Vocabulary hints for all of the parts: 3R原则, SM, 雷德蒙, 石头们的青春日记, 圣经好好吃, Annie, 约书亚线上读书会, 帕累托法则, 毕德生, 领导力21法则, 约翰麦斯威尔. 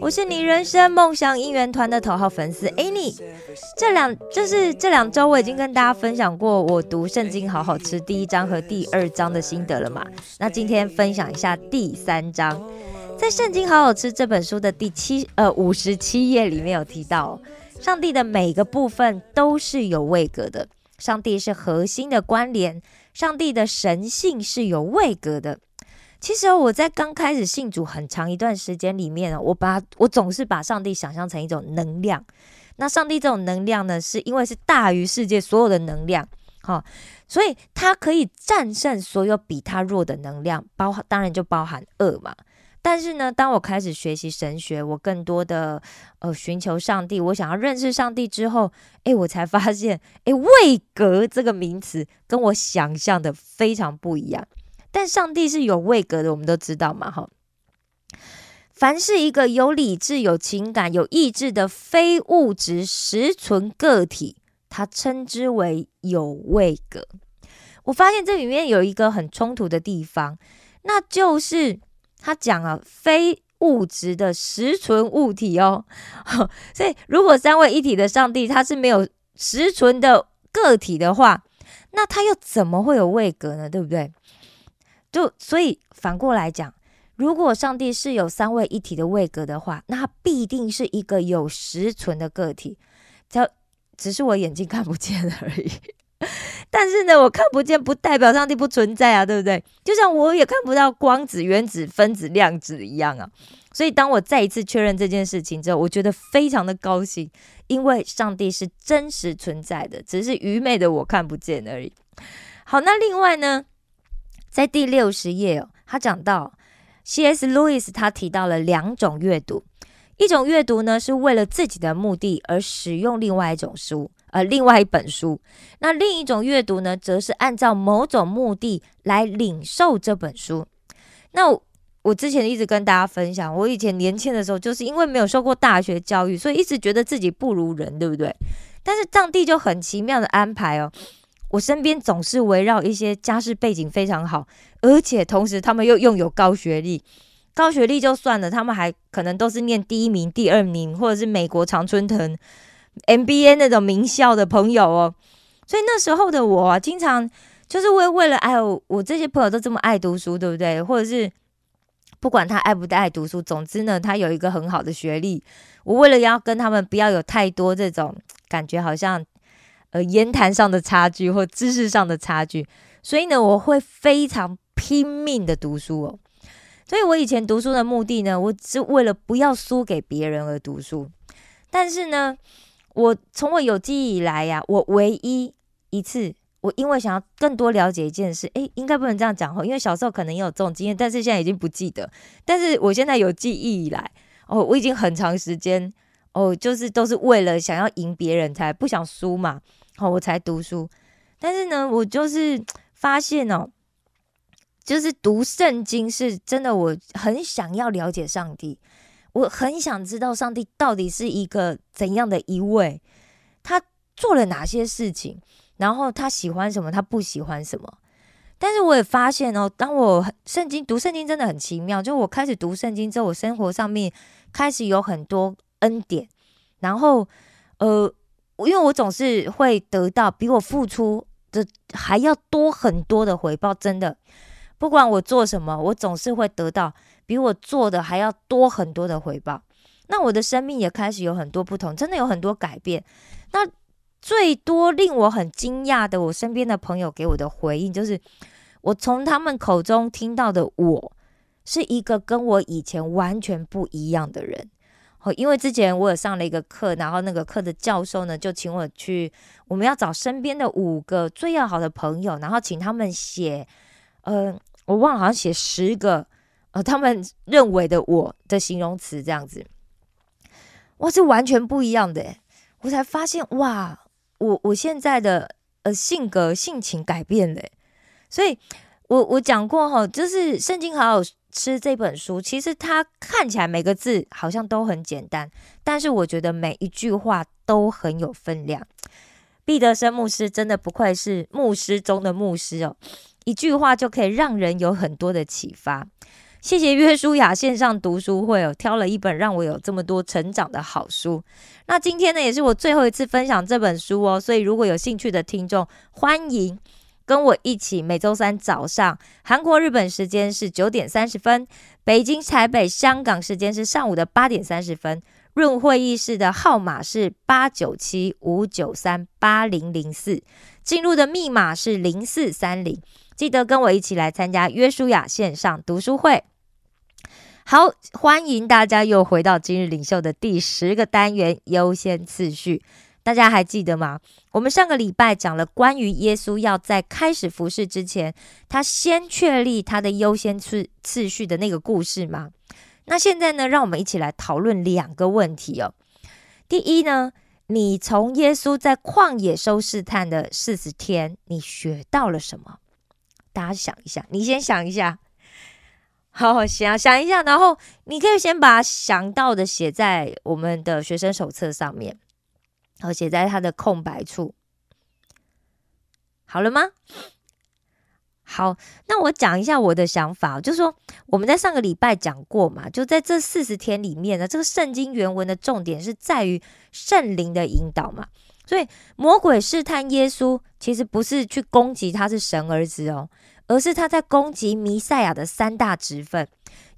我是你人生梦想应援团的头号粉丝 Annie。这两周我已经跟大家分享过我读圣经好好吃第一章和第二章的心得了嘛，那今天分享一下第三章。在圣经好好吃这本书的第57页里面有提到，上帝的每个部分都是有位格的，上帝是核心的关联，上帝的神性是有位格的。其实我在刚开始信主很长一段时间里面，我总是把上帝想象成一种能量。那上帝这种能量呢，是因为是大于世界所有的能量，所以他可以战胜所有比他弱的能量，当然就包含恶嘛。但是呢，当我开始学习神学，我更多的寻求上帝，我想要认识上帝之后，我才发现，位格这个名词跟我想象的非常不一样。但上帝是有位格的，我们都知道嘛，凡是一个有理智、有情感、有意志的非物质实存个体，它称之为有位格。我发现这里面有一个很冲突的地方，那就是他讲啊，非物质的实存物体哦，所以如果三位一体的上帝他是没有实存的个体的话，那他又怎么会有位格呢？对不对？所以反过来讲，如果上帝是有三位一体的位格的话，那他必定是一个有实存的个体，只是我眼睛看不见而已。但是呢，我看不见不代表上帝不存在啊，对不对？就像我也看不到光子、原子、分子、量子一样啊。所以当我再一次确认这件事情之后，我觉得非常的高兴，因为上帝是真实存在的，只是愚昧的我看不见而已。好，那另外呢，在第60页他讲到 C.S. Lewis 他提到了2种阅读，一种阅读呢是为了自己的目的而使用另外一本书，那另一种阅读呢则是按照某种目的来领受这本书。那 我之前一直跟大家分享，我以前年轻的时候就是因为没有受过大学教育，所以一直觉得自己不如人，对不对？但是上帝就很奇妙的安排哦，我身边总是围绕一些家世背景非常好，而且同时他们又拥有高学历就算了，他们还可能都是念第一名、第二名，或者是美国常春藤 MBA 那种名校的朋友哦。所以那时候的我啊，经常就是为了我这些朋友都这么爱读书，对不对？或者是不管他爱不爱读书，总之呢他有一个很好的学历，我为了要跟他们不要有太多这种感觉好像言谈上的差距或知识上的差距，所以呢我会非常拼命的读书哦。所以我以前读书的目的呢，我是为了不要输给别人而读书。但是呢，从我有记忆以来呀，我唯一一次我因为想要更多了解一件事，应该不能这样讲，因为小时候可能也有这种经验，但是现在已经不记得。但是我现在有记忆以来我已经很长时间就是都是为了想要赢别人，才不想输嘛，我才读书。但是呢，我就是发现就是读圣经是真的，我很想要了解上帝，我很想知道上帝到底是一个怎样的一位，他做了哪些事情，然后他喜欢什么，他不喜欢什么。但是我也发现当我读圣经真的很奇妙，就我开始读圣经之后，我生活上面开始有很多恩典，然后因为我总是会得到比我付出的还要多很多的回报，真的不管我做什么，我总是会得到比我做的还要多很多的回报。那我的生命也开始有很多不同，真的有很多改变。那最多令我很惊讶的，我身边的朋友给我的回应就是，我从他们口中听到的我是一个跟我以前完全不一样的人。因为之前我有上了一个课，然后那个课的教授呢就请我去，我们要找身边的5个最要好的朋友，然后请他们写我忘了，好像写10个他们认为的我的形容词这样子。哇，是完全不一样的耶。我才发现哇，我现在的性情改变了。所以我讲过哈，就是《圣经好好吃》这本书，其实它看起来每个字好像都很简单，但是我觉得每一句话都很有分量。毕德生牧师真的不愧是牧师中的牧师哦，一句话就可以让人有很多的启发。谢谢约书亚线上读书会哦，挑了一本让我有这么多成长的好书。那今天呢，也是我最后一次分享这本书哦，所以如果有兴趣的听众，欢迎跟我一起每周三早上韩国日本时间是9点30分，北京台北香港时间是上午的8点30分，润会议室的号码是897-593-8004，进入的密码是0430，记得跟我一起来参加约书亚线上读书会。好，欢迎大家又回到今日领袖的第10个单元优先次序。大家还记得吗？我们上个礼拜讲了关于耶稣要在开始服事之前，他先确立他的优先次序的那个故事吗？那现在呢，让我们一起来讨论2个问题哦。第一呢，你从耶稣在旷野受试探的40天，你学到了什么？大家想一下，你先想一下，好，想一下，然后你可以先把想到的写在我们的学生手册上面，然后写在它的空白处，好了吗？好，那我讲一下我的想法，就是说我们在上个礼拜讲过嘛，就在这40天里面呢，这个圣经原文的重点是在于圣灵的引导嘛。所以魔鬼试探耶稣，其实不是去攻击他是神儿子哦，而是他在攻击弥赛亚的3大职分，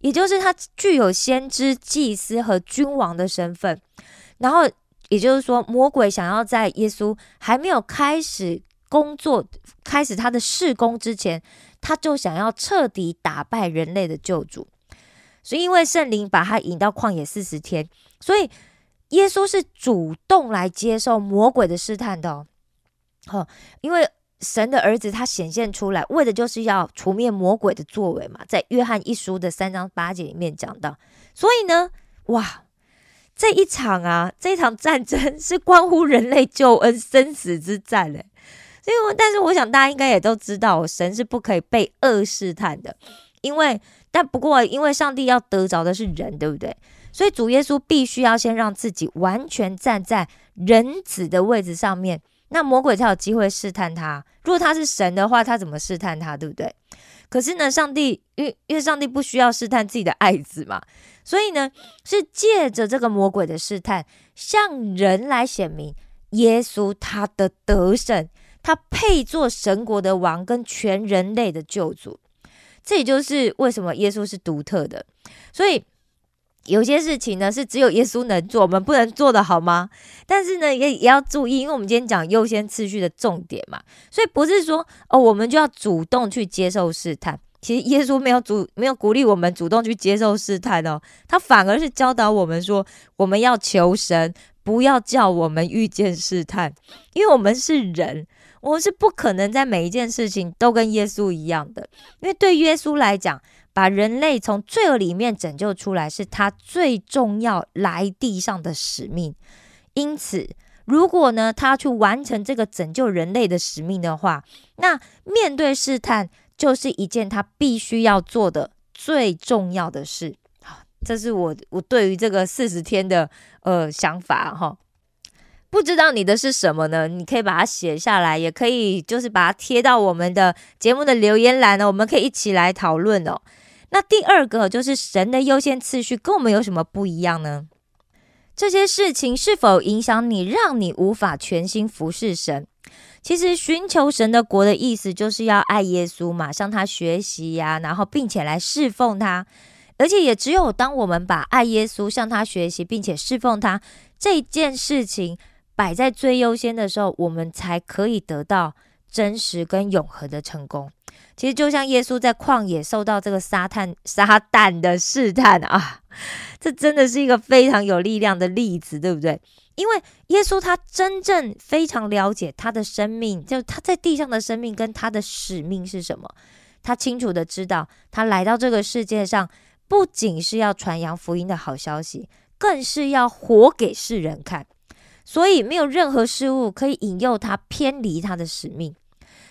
也就是他具有先知、祭司和君王的身份。然后也就是说，魔鬼想要在耶稣还没有开始工作、开始他的事工之前，他就想要彻底打败人类的救主。所以因为圣灵把他引到旷野40天，所以耶稣是主动来接受魔鬼的试探的哦，因为神的儿子他显现出来，为的就是要除灭魔鬼的作为嘛，在约翰一书的3章8节里面讲到。所以呢，哇，这一场战争是关乎人类救恩生死之战嘞。所以但是我想大家应该也都知道，神是不可以被恶试探的，不过因为上帝要得着的是人，对不对？所以主耶稣必须要先让自己完全站在人子的位置上面，那魔鬼才有机会试探他。如果他是神的话，他怎么试探他，对不对？可是呢，上帝因为上帝不需要试探自己的爱子嘛，所以呢，是借着这个魔鬼的试探，向人来显明耶稣他的得胜，他配做神国的王跟全人类的救主。这也就是为什么耶稣是独特的。所以有些事情呢，是只有耶稣能做，我们不能做的，好吗？但是呢，也要注意，因为我们今天讲优先次序的重点嘛，所以不是说我们就要主动去接受试探。其实耶稣没有鼓励我们主动去接受试探哦，他反而是教导我们说，我们要求神不要叫我们遇见试探，因为我们是人，我们是不可能在每一件事情都跟耶稣一样的。因为对耶稣来讲，把人类从罪恶里面拯救出来是他最重要来地上的使命。因此如果呢，他去完成这个拯救人类的使命的话，那面对试探就是一件他必须要做的最重要的事。这是我对于这个40天的想法哈。不知道你的是什么呢？你可以把它写下来，也可以就是把它贴到我们的节目的留言栏呢，我们可以一起来讨论哦。那第二个就是神的优先次序跟我们有什么不一样呢？这些事情是否影响你，让你无法全心服侍神？其实寻求神的国的意思就是要爱耶稣嘛，向他学习呀，然后并且来侍奉他。而且也只有当我们把爱耶稣、向他学习并且侍奉他这件事情摆在最优先的时候，我们才可以得到真实跟永恒的成功。其实就像耶稣在旷野受到这个撒旦的试探啊，这真的是一个非常有力量的例子，对不对？因为耶稣他真正非常了解他的生命，就他在地上的生命跟他的使命是什么。他清楚的知道，他来到这个世界上不仅是要传扬福音的好消息，更是要活给世人看。所以没有任何事物可以引诱他偏离他的使命。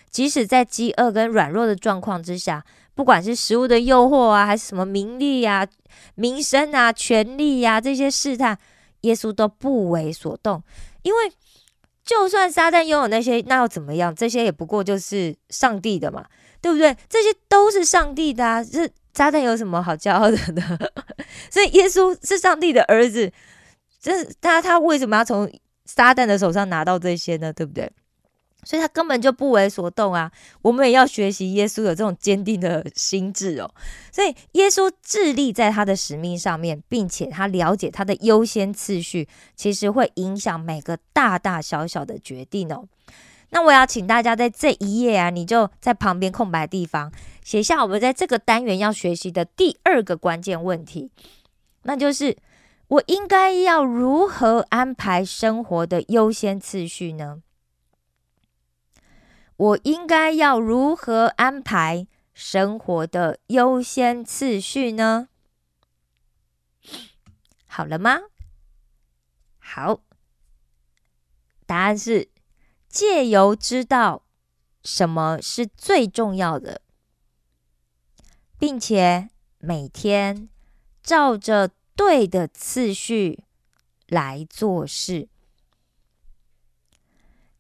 即使在饥饿跟软弱的状况之下，不管是食物的诱惑啊，还是什么名利啊、名声啊、权力啊，这些试探，耶稣都不为所动。因为就算撒旦拥有那些，那又怎么样？这些也不过就是上帝的嘛，对不对？这些都是上帝的啊，这撒旦有什么好骄傲的呢？所以耶稣是上帝的儿子，这他为什么要从撒旦的手上拿到这些呢？对不对？所以他根本就不为所动啊！我们也要学习耶稣有这种坚定的心智哦。所以耶稣致力在他的使命上面，并且他了解他的优先次序，其实会影响每个大大小小的决定哦。那我要请大家在这一页啊，你就在旁边空白的地方写下我们在这个单元要学习的第二个关键问题，那就是我应该要如何安排生活的优先次序呢？我应该要如何安排生活的优先次序呢？好了吗？好，答案是藉由知道什么是最重要的，并且每天照着对的次序来做事。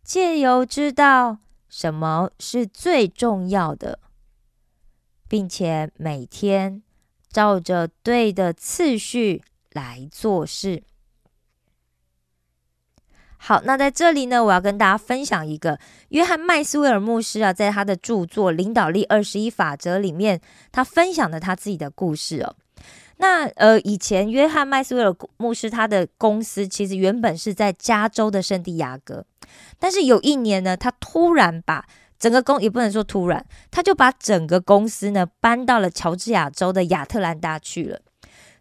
藉由知道什么是最重要的，并且每天照着对的次序来做事。好，那在这里呢，我要跟大家分享一个约翰麦斯威尔牧师啊，在他的著作《领导力21法则》里面，他分享了他自己的故事哦。那以前约翰麦斯威尔牧师他的公司其实原本是在加州的圣地亚哥，但是有一年呢，他突然把整个也不能说突然，他就把整个公司呢搬到了乔治亚州的亚特兰大去了。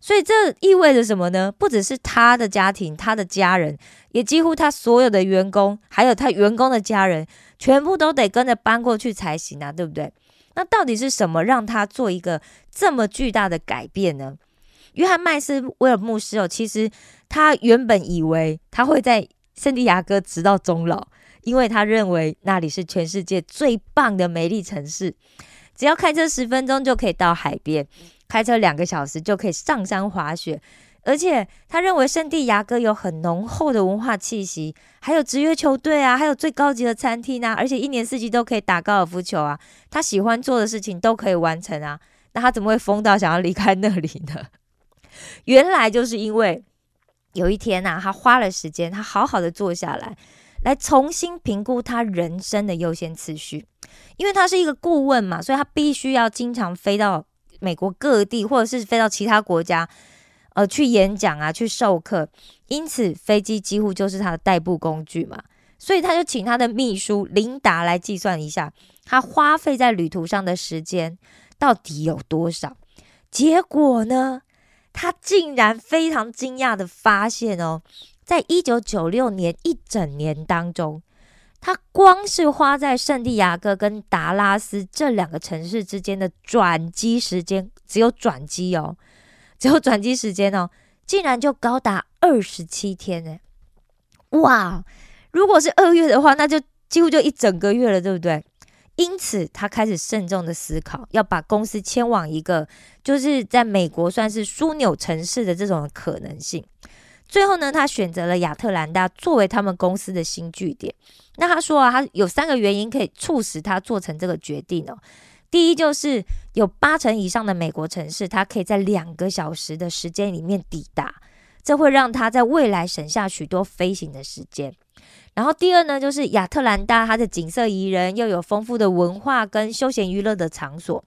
所以这意味着什么呢？不只是他的家庭、他的家人，也几乎他所有的员工，还有他员工的家人，全部都得跟着搬过去才行啊，对不对？那到底是什么让他做一个这么巨大的改变呢？约翰麦斯威尔牧师哦，其实他原本以为他会在圣地亚哥直到终老，因为他认为那里是全世界最棒的美丽城市，只要开车10分钟就可以到海边，开车2个小时就可以上山滑雪，而且他认为圣地亚哥有很浓厚的文化气息，还有职业球队啊，还有最高级的餐厅啊，而且1年4季都可以打高尔夫球啊，他喜欢做的事情都可以完成啊，那他怎么会疯到想要离开那里呢？原来就是因为有一天啊，他花了时间，他好好的坐下来重新评估他人生的优先次序。因为他是一个顾问嘛，所以他必须要经常飞到美国各地，或者是飞到其他国家去演讲啊，去授课，因此飞机几乎就是他的代步工具嘛。所以他就请他的秘书琳达来计算一下他花费在旅途上的时间到底有多少。结果呢，他竟然非常惊讶的发现哦，在1996年一整年当中，他光是花在圣地亚哥跟达拉斯这2个城市之间的转机时间，只有转机时间哦，竟然就高达27天耶。哇，如果是2月的话，那就几乎就一整个月了，对不对？因此他开始慎重的思考，要把公司迁往一个就是在美国算是枢纽城市的这种可能性。最后呢，他选择了亚特兰大作为他们公司的新据点。那他说啊，他有3个原因可以促使他做成这个决定哦。第一，就是有80%以上的美国城市他可以在2个小时的时间里面抵达，这会让他在未来省下许多飞行的时间。然后第二呢，就是亚特兰大它的景色宜人，又有丰富的文化跟休闲娱乐的场所。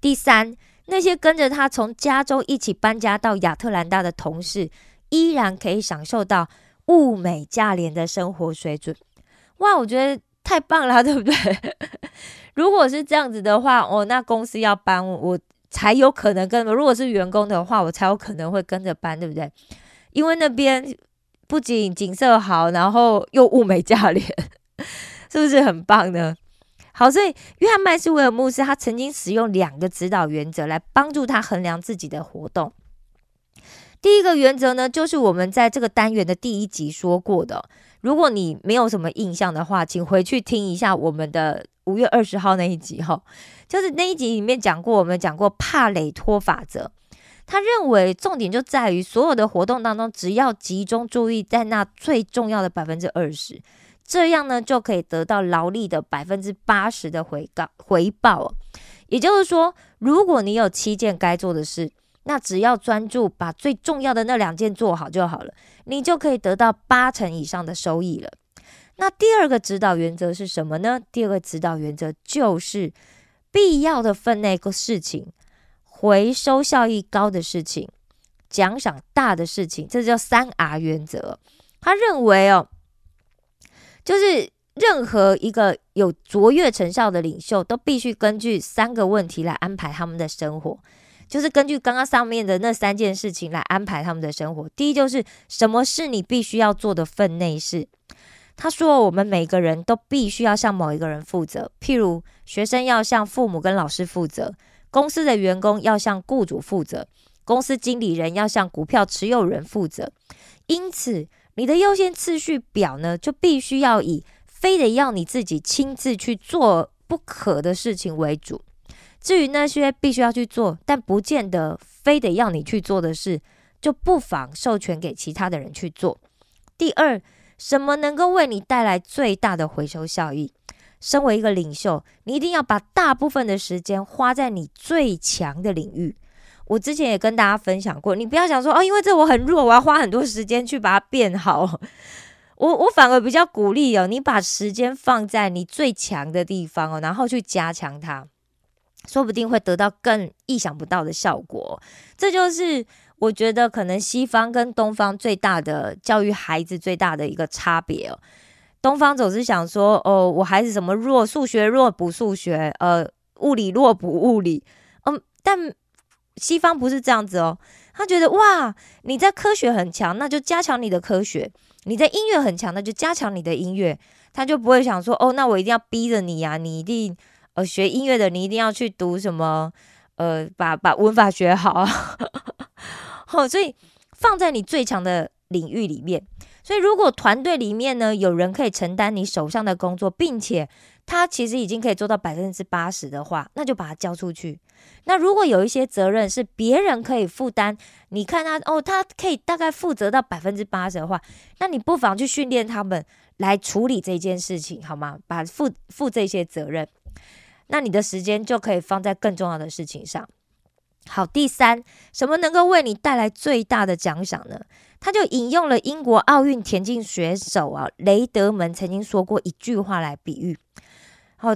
第三，那些跟着他从加州一起搬家到亚特兰大的同事，依然可以享受到物美价廉的生活水准。哇，我觉得太棒了，对不对？如果是这样子的话，那公司要搬我才有可能跟，如果是员工的话，我才有可能会跟着搬，对不对？因为那边不仅景色好，然后又物美价廉，是不是很棒呢？好，所以约翰麦斯威尔牧师他曾经使用2个指导原则来帮助他衡量自己的活动。第一个原则呢，就是我们在这个单元的第一集说过的，如果你没有什么印象的话，请回去听一下我们的5月20号那一集哈，就是那一集里面讲过，我们讲过帕累托法则。他认为重点就在于所有的活动当中，只要集中注意在那最重要的 20%， 这样呢就可以得到劳力的 80% 的回报。也就是说，如果你有7件该做的事，那只要专注把最重要的那2件做好就好了，你就可以得到80%以上的收益了。那第二个指导原则是什么呢？第二个指导原则就是必要的分内事情，回收效益高的事情，奖赏大的事情，这叫 3R 原则。他认为哦，就是任何一个有卓越成效的领袖都必须根据3个问题来安排他们的生活，就是根据刚刚上面的那3件事情来安排他们的生活。第一就是什么是你必须要做的分内事。他说我们每个人都必须要向某一个人负责，譬如学生要向父母跟老师负责，公司的员工要向雇主负责，公司经理人要向股票持有人负责。因此你的优先次序表呢，就必须要以非得要你自己亲自去做不可的事情为主，至于那些必须要去做但不见得非得要你去做的事，就不妨授权给其他的人去做。第二，什么能够为你带来最大的回收效益？身为一个领袖，你一定要把大部分的时间花在你最强的领域。我之前也跟大家分享过，你不要想说哦，因为这我很弱，我要花很多时间去把它变好。我反而比较鼓励哦，你把时间放在你最强的地方哦，然后去加强它，说不定会得到更意想不到的效果。这就是我觉得可能西方跟东方最大的教育孩子最大的一个差别哦。东方总是想说哦，我孩子什么弱，数学弱补数学，物理弱补物理，但西方不是这样子哦。他觉得哇，你在科学很强，那就加强你的科学；你在音乐很强，那就加强你的音乐。他就不会想说哦，那我一定要逼着你啊，你一定学音乐的你一定要去读什么把文法学好。哦，所以放在你最强的领域里面。所以如果团队里面呢，有人可以承担你手上的工作，并且他其实已经可以做到 80% 的话，那就把它交出去。那如果有一些责任是别人可以负担，你看他哦，他可以大概负责到 80% 的话，那你不妨去训练他们来处理这件事情好吗？把负这些责任，那你的时间就可以放在更重要的事情上。好，第3，什么能够为你带来最大的奖赏呢？他就引用了英国奥运田径选手雷德蒙曾经说过一句话来比喻。好，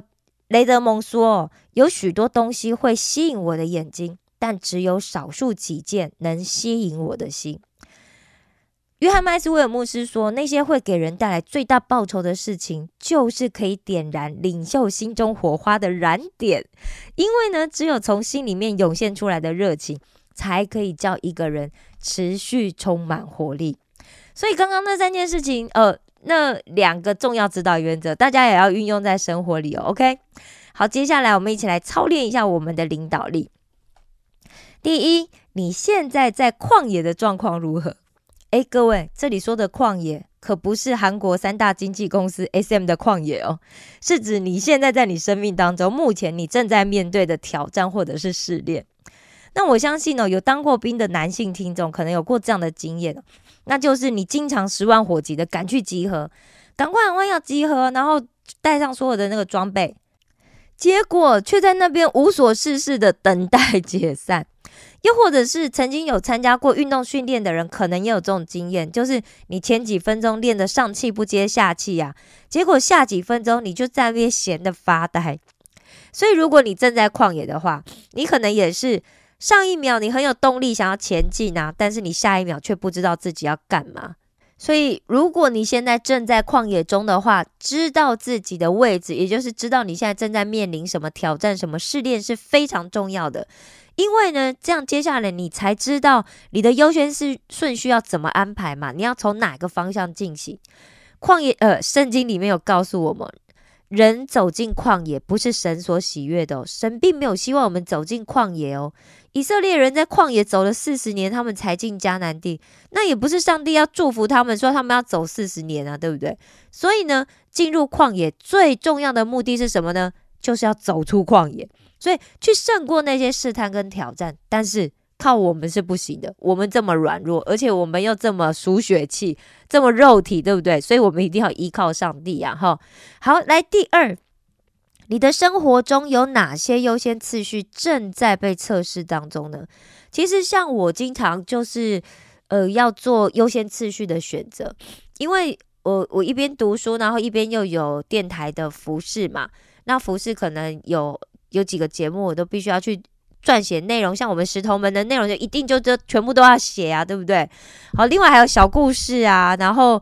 雷德蒙说，有许多东西会吸引我的眼睛，但只有少数几件能吸引我的心。约翰麦斯威尔牧师说，那些会给人带来最大报酬的事情，就是可以点燃领袖心中火花的燃点。因为呢，只有从心里面涌现出来的热情，才可以叫一个人持续充满活力。所以刚刚那3件事情，那2个重要指导原则，大家也要运用在生活里哦。OK， 好，接下来我们一起来操练一下我们的领导力。第1，你现在在旷野的状况如何？各位，这里说的旷野可不是韩国3大经纪公司 SM 的旷野哦，是指你现在在你生命当中，目前你正在面对的挑战或者是试炼。那我相信有当过兵的男性听众可能有过这样的经验，那就是你经常10万火急的赶去集合，赶快要集合，然后带上所有的那个装备，结果却在那边无所事事的等待解散。又或者是曾经有参加过运动训练的人，可能也有这种经验，就是你前几分钟练得上气不接下气啊，结果下几分钟你就在那边闲得发呆。所以如果你正在旷野的话，你可能也是上一秒你很有动力想要前进啊，但是你下一秒却不知道自己要干嘛。所以如果你现在正在旷野中的话，知道自己的位置，也就是知道你现在正在面临什么挑战、什么试炼是非常重要的。因为呢，这样接下来你才知道你的优先顺序要怎么安排嘛，你要从哪个方向进行。圣经里面有告诉我们，人走进旷野不是神所喜悦的哦，神并没有希望我们走进旷野哦。以色列人在旷野走了40年，他们才进迦南地，那也不是上帝要祝福他们说他们要走40年啊，对不对？所以呢，进入旷野最重要的目的是什么呢？就是要走出旷野，所以去胜过那些试探跟挑战。但是靠我们是不行的，我们这么软弱，而且我们又这么属血气，这么肉体，对不对？所以我们一定要依靠上帝啊！哈，好，来第2，你的生活中有哪些优先次序正在被测试当中呢？其实像我经常就是要做优先次序的选择，因为我一边读书，然后一边又有电台的服事嘛，那服事可能有几个节目我都必须要去撰写内容，像我们石头们的内容就一定就全部都要写啊，对不对？好，另外还有小故事啊，然后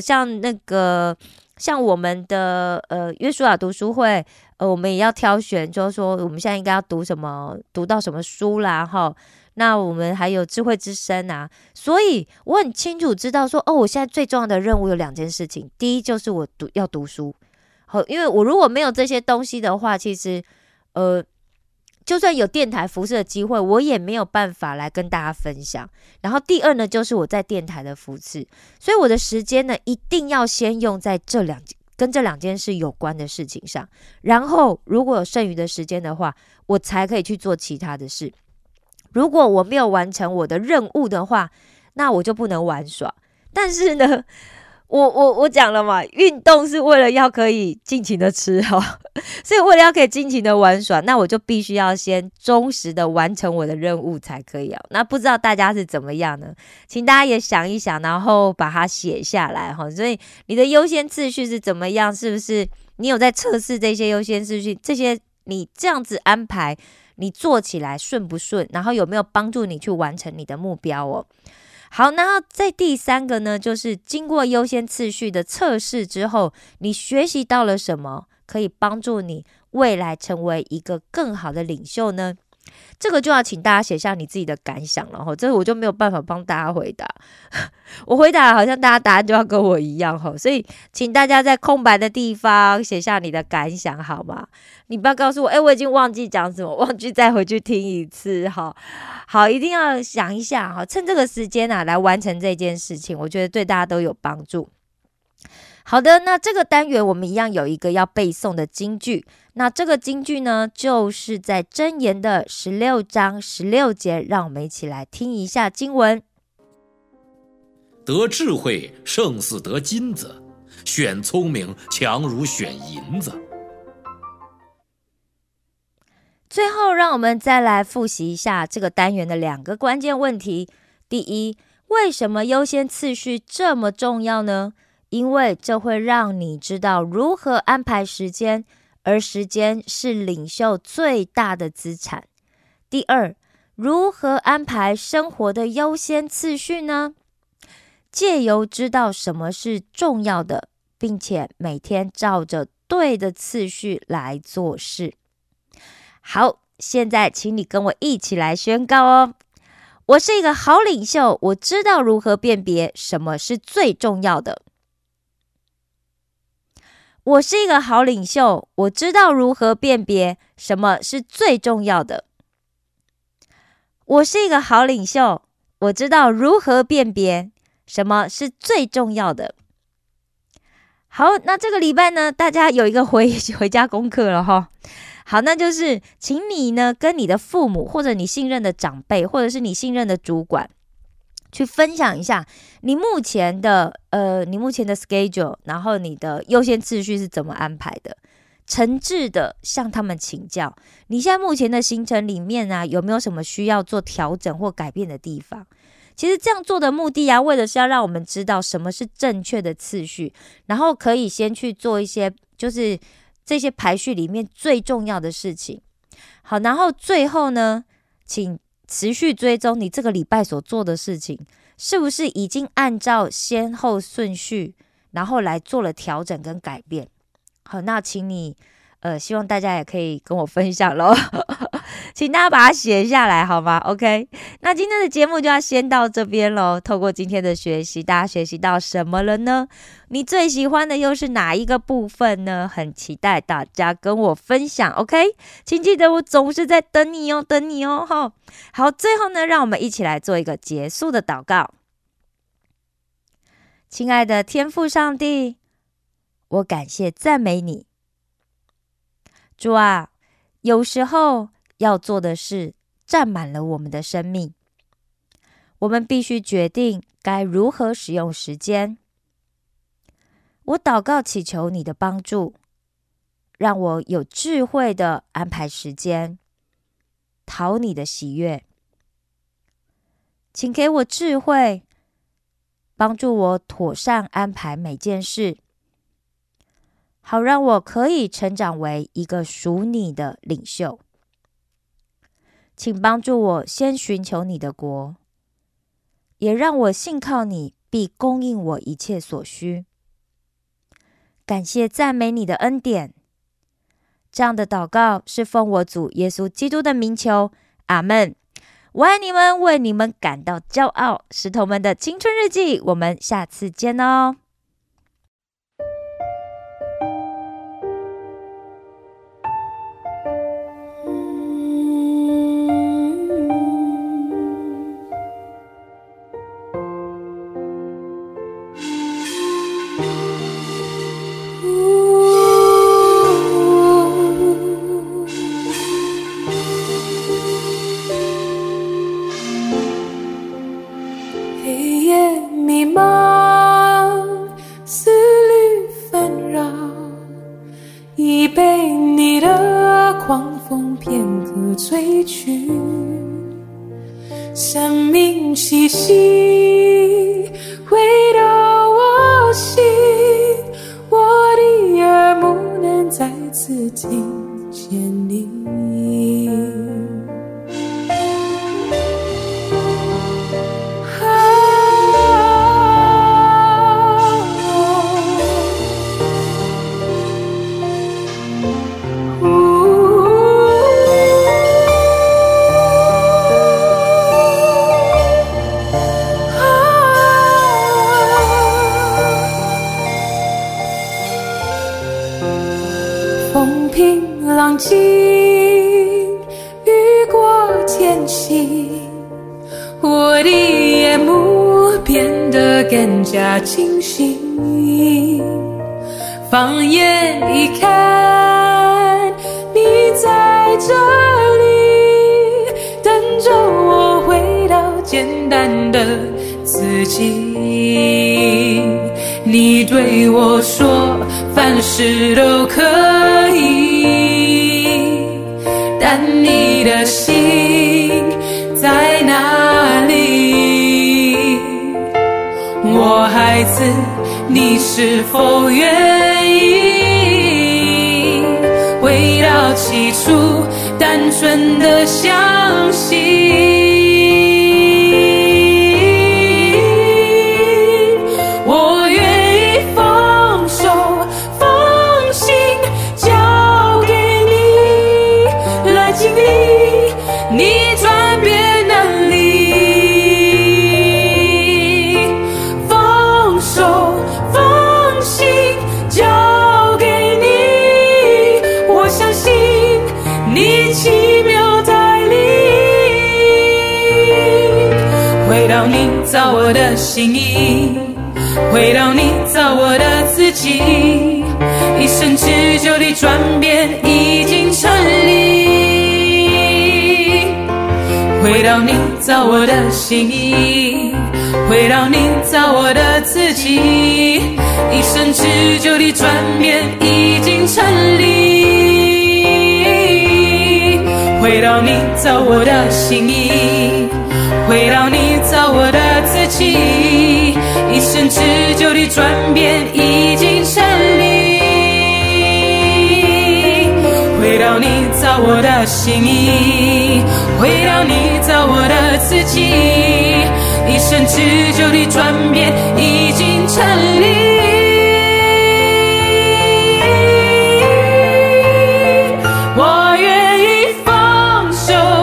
像那个像我们的约书亚读书会，我们也要挑选，就是说我们现在应该要读什么，读到什么书啦哈。那我们还有智慧之声啊，所以我很清楚知道说，哦，我现在最重要的任务有2件事情，第1就是我要读书，好，因为我如果没有这些东西的话，其实就算有电台服事的机会，我也没有办法来跟大家分享。然后第2呢，就是我在电台的服事，所以我的时间呢，一定要先用在跟这2件事有关的事情上。然后，如果有剩余的时间的话，我才可以去做其他的事。如果我没有完成我的任务的话，那我就不能玩耍。但是呢，我讲了嘛，运动是为了要可以尽情的吃哦，所以为了要可以尽情的玩耍，那我就必须要先忠实的完成我的任务才可以哦。那不知道大家是怎么样呢？请大家也想一想，然后把它写下来哦。所以你的优先次序是怎么样？是不是你有在测试这些优先次序？这些你这样子安排，你做起来顺不顺？然后有没有帮助你去完成你的目标哦？好，然后在第3呢，就是经过优先次序的测试之后，你学习到了什么，可以帮助你未来成为一个更好的领袖呢？这个就要请大家写下你自己的感想了，这我就没有办法帮大家回答我回答好像大家答案就要跟我一样，所以请大家在空白的地方写下你的感想好吗？你不要告诉我我已经忘记讲什么，忘记再回去听一次。好，一定要想一下，趁这个时间来完成这件事情，我觉得对大家都有帮助。好的，那这个单元我们一样有一个要背诵的金句，那这个金句呢，就是在箴言的16章16节，让我们一起来听一下经文。得智慧胜似得金子，选聪明强如选银子。最后让我们再来复习一下这个单元的2个关键问题。第1，为什么优先次序这么重要呢？因为这会让你知道如何安排时间，而时间是领袖最大的资产。第2，如何安排生活的优先次序呢？借由知道什么是重要的，并且每天照着对的次序来做事。好，现在请你跟我一起来宣告哦。我是一个好领袖，我知道如何辨别什么是最重要的。我是一个好领袖，我知道如何辨别什么是最重要的。我是一个好领袖，我知道如何辨别什么是最重要的。好，那这个礼拜呢，大家有一个回家功课了哈。好，那就是请你呢跟你的父母，或者你信任的长辈，或者是你信任的主管，去分享一下你目前的schedule， 然后你的优先次序是怎么安排的，诚挚的向他们请教，你现在目前的行程里面啊，有没有什么需要做调整或改变的地方？其实这样做的目的啊，为的是要让我们知道什么是正确的次序，然后可以先去做一些就是这些排序里面最重要的事情。好，然后最后呢，请持续追踪你这个礼拜所做的事情，是不是已经按照先后顺序，然后来做了调整跟改变？好，那请你希望大家也可以跟我分享咯请大家把它写下来好吗 OK 那今天的节目就要先到这边咯。透过今天的学习，大家学习到什么了呢？你最喜欢的又是哪一个部分呢？很期待大家跟我分享 OK 请记得我总是在等你哦等你哦好，最后呢让我们一起来做一个结束的祷告。亲爱的天父上帝，我感谢赞美你。主啊，有时候要做的事占满了我们的生命，我们必须决定该如何使用时间。我祷告祈求你的帮助，让我有智慧地安排时间，讨你的喜悦。请给我智慧，帮助我妥善安排每件事，好让我可以成长为一个属你的领袖。请帮助我先寻求你的国，也让我信靠你必供应我一切所需。感谢赞美你的恩典，这样的祷告是奉我主耶稣基督的名求，阿们。我爱你们，为你们感到骄傲。石头们的青春日记，我们下次见哦。追去生命气息，回到我心，我的耳目能再次听见你。雨过天晴，我的眼目变得更加清醒，放眼一看，你在这里等着我回到简单的自己。你对我说凡事都可以，但你的心在哪里？我孩子，你是否愿意回到起初单纯的相信？造我的心意，回到你造我的自己，一生持久的转变已经成立。回到你造我的心意，回到你造我的自己，一生持久的转变已经成立。回到你造我的心意，回到你造我的自己，一生持久的转变已经成立。回到你造我的心意，回到你造我的自己，一生持久的转变已经成立。我愿意放手。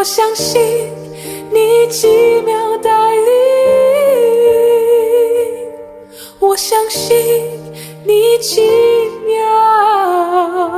我相信你几秒带领，我相信你几秒